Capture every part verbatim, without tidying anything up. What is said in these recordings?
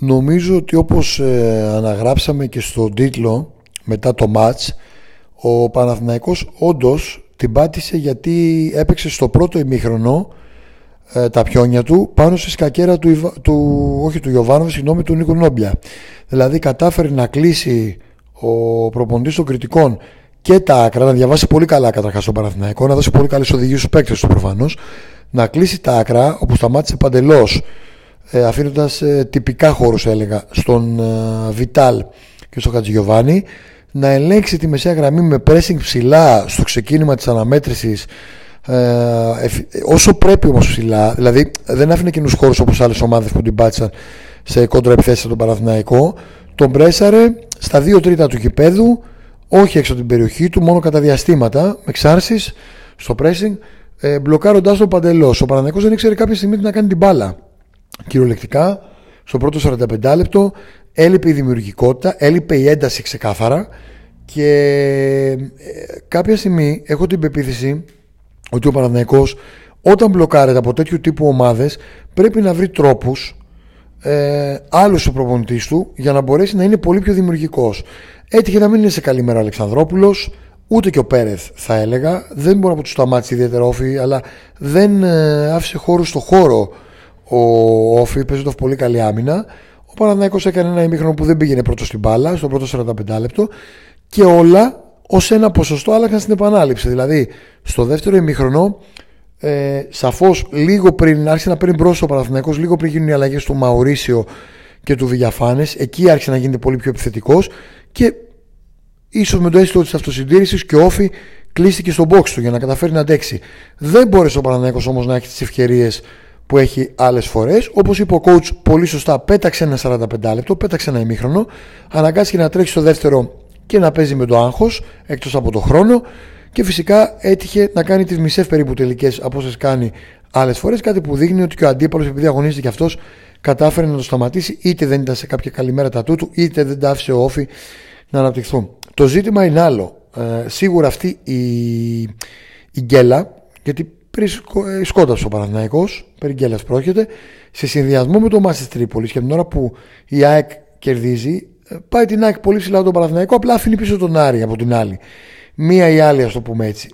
Νομίζω ότι όπως ε, αναγράψαμε και στον τίτλο μετά το μάτς, ο Παναθηναϊκός όντως την πάτησε, γιατί έπαιξε στο πρώτο ημίχρονο ε, τα πιόνια του πάνω στη σκακέρα του, του, όχι του Ιωβάνοβη, συγγνώμη, του Νίκου Νόμπια. Δηλαδή κατάφερε να κλείσει ο προπονητής των κριτικών και τα άκρα, να διαβάσει πολύ καλά καταρχάς τον Παναθηναϊκό, να δώσει πολύ καλές οδηγίες στους παίκτες του προφανώς, να κλείσει τα άκρα όπου σταμάτησε παντελώς, ε, αφήνοντας ε, τυπικά χώρους, έλεγα, στον ε, Βιτάλ και στον Κατζηγιοβάνη, να ελέγξει τη μεσαία γραμμή με pressing ψηλά στο ξεκίνημα της αναμέτρησης, ε, ε, όσο πρέπει όμως ψηλά, δηλαδή δεν άφηνε κοινούς χώρους όπως άλλες ομάδες που την πάτησαν σε κόντρα επιθέσεις στον Παναθηναϊκό. Τον πρέσαρε στα δύο τρίτα του γηπέδου, όχι έξω από την περιοχή του, μόνο κατά διαστήματα, με ξάρσεις στο pressing, ε, μπλοκάροντας τον παντελώς. Ο Παναναέκος δεν ήξερε κάποια στιγμή τι να κάνει την μπάλα. Κυριολεκτικά, στο πρώτο σαράντα πέντε λεπτό, έλειπε η δημιουργικότητα, έλειπε η ένταση ξεκάθαρα, και κάποια στιγμή έχω την πεποίθηση ότι ο Παναναέκος, όταν μπλοκάρεται από τέτοιου τύπου ομάδες, πρέπει να βρει τρόπους, ε, άλλους ο προπονητής του, για να μπορέσει να είναι πολύ πιο δημιουργικός. Έτυχε να μην είναι σε καλή μέρα ο Αλεξανδρόπουλος, ούτε και ο Πέρεθ, θα έλεγα. Δεν μπορεί να του σταμάτησε ιδιαίτερα Όφη, αλλά δεν ε, άφησε χώρο στο χώρο ο Όφη, παίζοντας πολύ καλή άμυνα. Ο Παναναέκος έκανε ένα ημίχρονο που δεν πήγαινε πρώτο στην μπάλα, στο πρώτο σαράντα πέντε λεπτό, και όλα ως ένα ποσοστό άλλαξαν στην επανάληψη. Δηλαδή, στο δεύτερο ημίχρονο, ε, σαφώς λίγο πριν άρχισε να παίρνει μπρος ο Παναθηναϊκός, λίγο πριν γίνουν οι αλλαγές του Μαουρίσιο και του Διαφάνης, εκεί άρχισε να γίνεται πολύ πιο επιθετικός, και ίσως με το αίσθητο της αυτοσυντήρησης και ο Όφη κλείστηκε στον box του για να καταφέρει να αντέξει. Δεν μπόρεσε ο Παναθηναϊκός όμως να έχει τις ευκαιρίες που έχει άλλες φορές. Όπως είπε ο coach πολύ σωστά, πέταξε ένα σαράντα πέντε λεπτό, πέταξε ένα ημίχρονο, αναγκάστηκε να τρέχει στο δεύτερο και να παίζει με το άγχος εκτός από το χρόνο. Και φυσικά έτυχε να κάνει τις μισές περίπου τελικές από όσες κάνει άλλες φορές. Κάτι που δείχνει ότι και ο αντίπαλος, επειδή αγωνίζεται και αυτός, κατάφερε να το σταματήσει. Είτε δεν ήταν σε κάποια καλή μέρα τα τούτου, είτε δεν τα άφησε ο Όφη να αναπτυχθούν. Το ζήτημα είναι άλλο. Ε, σίγουρα αυτή η, η γκέλα, γιατί σκότασε ο Παναθηναϊκός, περί γκέλας πρόκειται, σε συνδυασμό με το μάτς της Τρίπολης και την ώρα που η ΑΕΚ κερδίζει, πάει την ΑΕΚ πολύ ψηλά τον Παναθηναϊκό, απλά αφήνει πίσω τον Άρη από την άλλη. Μία ή άλλη, ας το πούμε έτσι.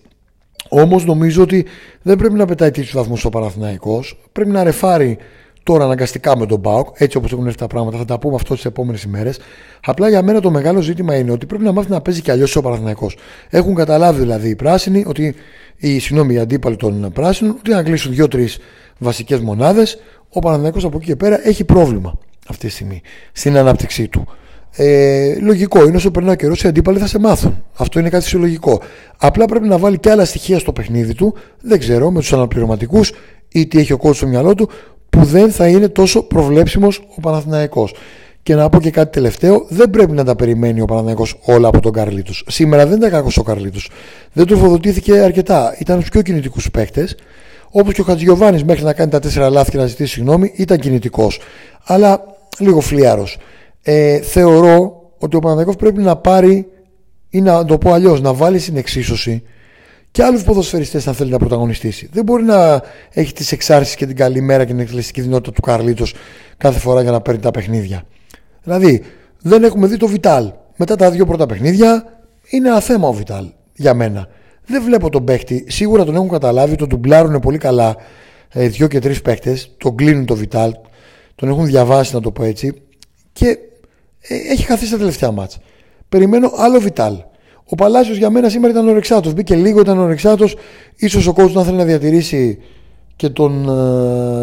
Όμως νομίζω ότι δεν πρέπει να πετάει τέτοιους βαθμούς ο Παναθηναϊκός. Πρέπει να ρεφάρει τώρα αναγκαστικά με τον ΠΑΟΚ, έτσι όπως έχουν έρθει τα πράγματα. Θα τα πούμε αυτό τις επόμενες ημέρες. Απλά για μένα το μεγάλο ζήτημα είναι ότι πρέπει να μάθει να παίζει κι αλλιώς ο Παναθηναϊκός. Έχουν καταλάβει δηλαδή οι πράσινοι, ότι, οι, συγγνώμη, οι αντίπαλοι των πράσινων, ότι αν κλείσουν δύο-τρεις βασικές μονάδες, ο Παναθηναϊκός από εκεί και πέρα έχει πρόβλημα αυτή τη στιγμή στην ανάπτυξή του. Ε, λογικό είναι, όσο περνά ο καιρός οι αντίπαλοι θα σε μάθουν. Αυτό είναι κάτι φυσιολογικό. Απλά πρέπει να βάλει και άλλα στοιχεία στο παιχνίδι του, δεν ξέρω, με τους αναπληρωματικούς ή τι έχει ο κόουτς στο μυαλό του, που δεν θα είναι τόσο προβλέψιμος ο Παναθηναϊκός. Και να πω και κάτι τελευταίο, δεν πρέπει να τα περιμένει ο Παναθηναϊκός όλα από τον Καρλίτος. Σήμερα δεν τα κάκωσε ο Καρλίτος. Δεν τροφοδοτήθηκε αρκετά. Ήταν στους πιο κινητικούς παίκτες. Όπως και ο Χατζηγιοβάνης, μέχρι να κάνει τα τέσσερα λάθη και να ζητήσει συγγνώμη, ήταν κινητικός. Αλλά λίγο φλιάρος. Ε, θεωρώ ότι ο Παναναέκος πρέπει να πάρει, ή να το πω αλλιώς, να βάλει στην εξίσωση και άλλους ποδοσφαιριστές, αν θέλει να πρωταγωνιστήσει. Δεν μπορεί να έχει τις εξάρσεις και την καλή μέρα και την εκτελεστική δυνατότητα του Καρλίτος κάθε φορά για να παίρνει τα παιχνίδια. Δηλαδή, δεν έχουμε δει το Βιτάλ. Μετά τα δύο πρώτα παιχνίδια, είναι ένα θέμα ο Βιτάλ για μένα. Δεν βλέπω τον παίχτη. Σίγουρα τον έχουν καταλάβει, τον τουμπλάρουν πολύ καλά ε, δύο και τρεις παίχτες. Τον κλείνουν το Βιτάλ, τον έχουν διαβάσει, να το πω έτσι. Και έχει χαθεί στα τελευταία μάτς. Περιμένω άλλο Βιτάλ. Ο Παλάσιος για μένα σήμερα ήταν ο Ρεξάτος. Μπήκε λίγο, ήταν ο Ρεξάτος. Ίσως ο coach να θέλει να διατηρήσει και τον,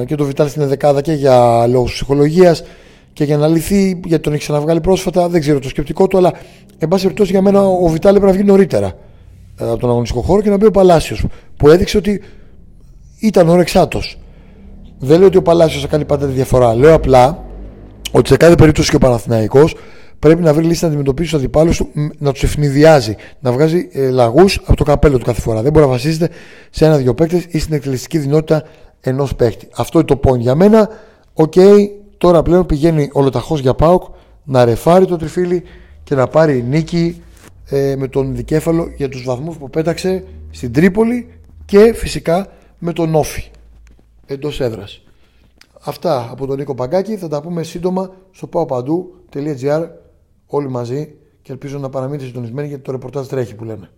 και τον Βιτάλ στην ενδεκάδα και για λόγους ψυχολογίας και για να λυθεί, γιατί τον έχει ξαναβγάλει πρόσφατα. Δεν ξέρω το σκεπτικό του, αλλά εν πάση περιπτώσει για μένα ο Βιτάλ έπρεπε να βγει νωρίτερα από τον αγωνιστικό χώρο και να μπει ο Παλάσιος, που έδειξε ότι ήταν ο Ρεξάτος. Δεν λέω ότι ο Παλάσιος θα κάνει πάντα τη διαφορά. Λέω απλά ότι σε κάθε περίπτωση και ο Παναθηναϊκός πρέπει να βρει λύση να αντιμετωπίσει τους αντιπάλους του, να τους ευνηδιάζει, να βγάζει ε, λαγούς από το καπέλο του κάθε φορά. Δεν μπορεί να βασίζεται σε ένα-δύο παίκτες ή στην εκτελεστική δυνότητα ενός παίκτη. Αυτό είναι το point για μένα. Οκ, okay, τώρα πλέον πηγαίνει ολοταχώς για ΠΑΟΚ να ρεφάρει το τριφύλι και να πάρει νίκη ε, με τον δικέφαλο για τους βαθμούς που πέταξε στην Τρίπολη και φυσικά με τον Όφη εντός έδρας. Αυτά από τον Νίκο Παγκάκη. Θα τα πούμε σύντομα στο πάο παντού τελεία τζι άρ όλοι μαζί και ελπίζω να παραμείνετε συντονισμένοι γιατί το ρεπορτάζ τρέχει που λέμε.